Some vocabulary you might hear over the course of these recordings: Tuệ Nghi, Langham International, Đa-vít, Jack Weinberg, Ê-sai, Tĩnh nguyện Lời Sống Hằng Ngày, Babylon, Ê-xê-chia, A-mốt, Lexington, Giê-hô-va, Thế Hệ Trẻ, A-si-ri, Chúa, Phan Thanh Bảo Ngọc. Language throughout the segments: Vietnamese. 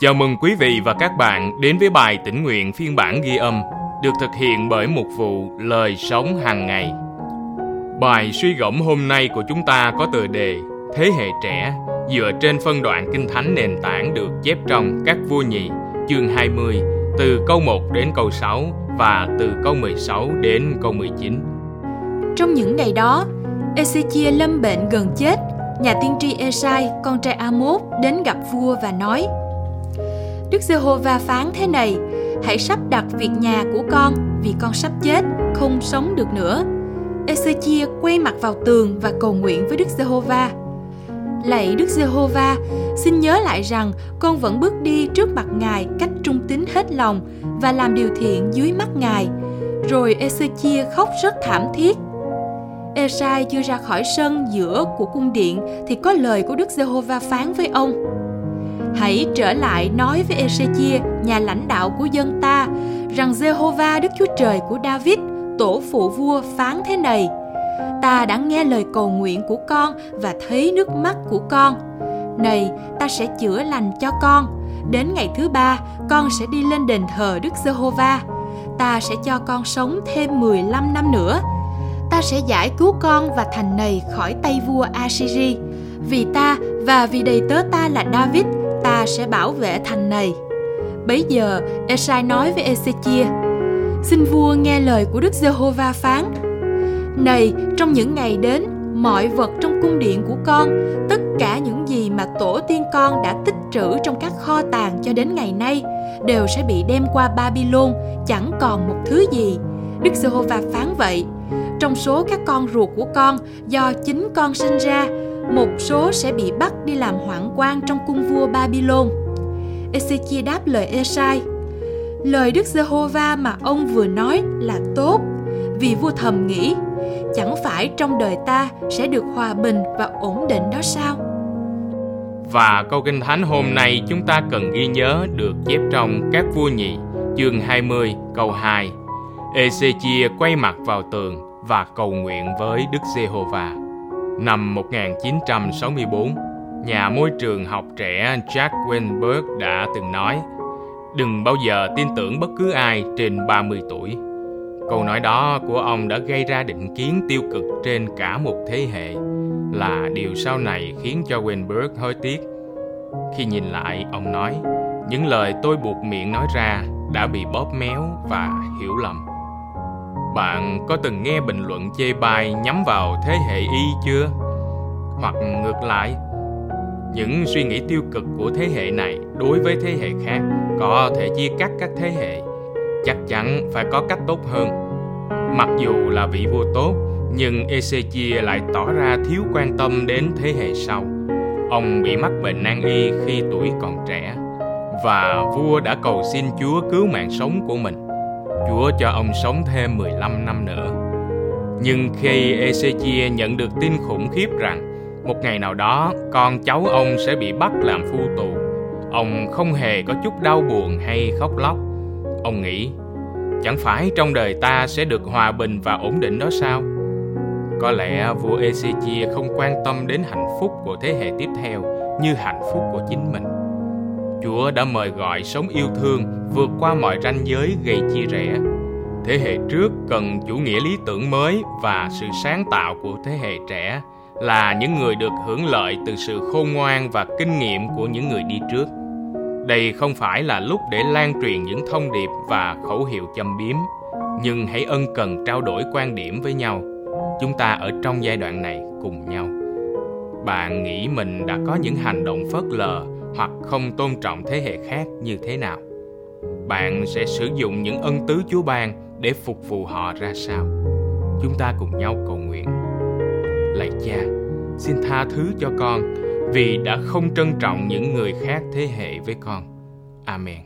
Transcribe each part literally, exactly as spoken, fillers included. Chào mừng quý vị và các bạn đến với bài tĩnh nguyện phiên bản ghi âm được thực hiện bởi mục vụ Lời Sống Hằng Ngày. Bài suy gẫm hôm nay của chúng ta có tựa đề Thế hệ trẻ dựa trên phân đoạn Kinh Thánh nền tảng được chép trong Các Vua Nhị, chương hai mươi, từ câu một đến câu sáu và từ câu mười sáu đến câu mười chín. Trong những ngày đó, Ê-xê-chia lâm bệnh gần chết, nhà tiên tri Ê-sai, con trai A-mốt, đến gặp vua và nói: Đức Giê-hô-va phán thế này, hãy sắp đặt việc nhà của con, vì con sắp chết, không sống được nữa. Ê-xê-chia quay mặt vào tường và cầu nguyện với Đức Giê-hô-va. Lạy Đức Giê-hô-va, xin nhớ lại rằng con vẫn bước đi trước mặt Ngài cách trung tín hết lòng và làm điều thiện dưới mắt Ngài. Rồi Ê-xê-chia khóc rất thảm thiết. Ê-sai chưa ra khỏi sân giữa của cung điện thì có lời của Đức Giê-hô-va phán với ông: Hãy trở lại nói với Ê-xê-chia, nhà lãnh đạo của dân ta, rằng Giê-hô-va Đức Chúa Trời của Đa-vít, tổ phụ vua phán thế này: Ta đã nghe lời cầu nguyện của con và thấy nước mắt của con. Này, ta sẽ chữa lành cho con. Đến ngày thứ ba, con sẽ đi lên đền thờ Đức Giê-hô-va. Ta sẽ cho con sống thêm mười lăm năm nữa. Ta sẽ giải cứu con và thành này khỏi tay vua A-si-ri. Vì ta và vì đầy tớ ta là Đa-vít, ta sẽ bảo vệ thành này. Bấy giờ, Ê-sai nói với Ê-xê-chia: Xin vua nghe lời của Đức Giê-hô-va phán. Này, trong những ngày đến, mọi vật trong cung điện của con, tất cả những gì mà tổ tiên con đã tích trữ trong các kho tàng cho đến ngày nay, đều sẽ bị đem qua Babylon, chẳng còn một thứ gì. Đức Giê-hô-va phán vậy. Trong số các con ruột của con, do chính con sinh ra, một số sẽ bị bắt đi làm hoạn quan trong cung vua Babylon. Ê-xê-chia đáp lời Ê-sai: Lời Đức Giê-hô-va mà ông vừa nói là tốt, vì vua thầm nghĩ, chẳng phải trong đời ta sẽ được hòa bình và ổn định đó sao? Và câu Kinh Thánh hôm nay chúng ta cần ghi nhớ được chép trong Các Vua Nhị, chương hai mươi, câu hai: Ê-xê-chia quay mặt vào tường và cầu nguyện với Đức Giê-hô-va. Năm một nghìn chín trăm sáu mươi tư, nhà môi trường học trẻ Jack Weinberg đã từng nói: Đừng bao giờ tin tưởng bất cứ ai trên ba mươi tuổi. Câu nói đó của ông đã gây ra định kiến tiêu cực trên cả một thế hệ, là điều sau này khiến cho Weinberg hối tiếc. Khi nhìn lại, ông nói, những lời tôi buộc miệng nói ra đã bị bóp méo và hiểu lầm. Bạn có từng nghe bình luận chê bai nhắm vào thế hệ Y chưa? Hoặc ngược lại, những suy nghĩ tiêu cực của thế hệ này đối với thế hệ khác có thể chia cắt các thế hệ. Chắc chắn phải có cách tốt hơn. Mặc dù là vị vua tốt, nhưng Ê-xê-chia lại tỏ ra thiếu quan tâm đến thế hệ sau. Ông bị mắc bệnh nan y khi tuổi còn trẻ, và vua đã cầu xin Chúa cứu mạng sống của mình. Chúa cho ông sống thêm mười lăm năm nữa. Nhưng khi Ê-xê-chia nhận được tin khủng khiếp rằng một ngày nào đó con cháu ông sẽ bị bắt làm phu tù, ông không hề có chút đau buồn hay khóc lóc. Ông nghĩ, chẳng phải trong đời ta sẽ được hòa bình và ổn định đó sao? Có lẽ vua Ê-xê-chia không quan tâm đến hạnh phúc của thế hệ tiếp theo như hạnh phúc của chính mình. Chúa đã mời gọi sống yêu thương vượt qua mọi ranh giới gây chia rẽ. Thế hệ trước cần chủ nghĩa lý tưởng mới, và sự sáng tạo của thế hệ trẻ là những người được hưởng lợi từ sự khôn ngoan và kinh nghiệm của những người đi trước. Đây không phải là lúc để lan truyền những thông điệp và khẩu hiệu châm biếm, nhưng hãy ân cần trao đổi quan điểm với nhau. Chúng ta ở trong giai đoạn này cùng nhau. Bạn nghĩ mình đã có những hành động phớt lờ hoặc không tôn trọng thế hệ khác như thế nào? Bạn sẽ sử dụng những ân tứ Chúa ban để phục vụ họ ra sao? Chúng ta cùng nhau cầu nguyện. Lạy Cha, xin tha thứ cho con vì đã không trân trọng những người khác thế hệ với con. Amen.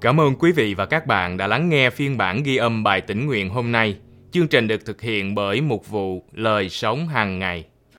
Cảm ơn quý vị và các bạn đã lắng nghe phiên bản ghi âm bài tĩnh nguyện hôm nay. Chương trình được thực hiện bởi mục vụ Lời Sống Hằng Ngày.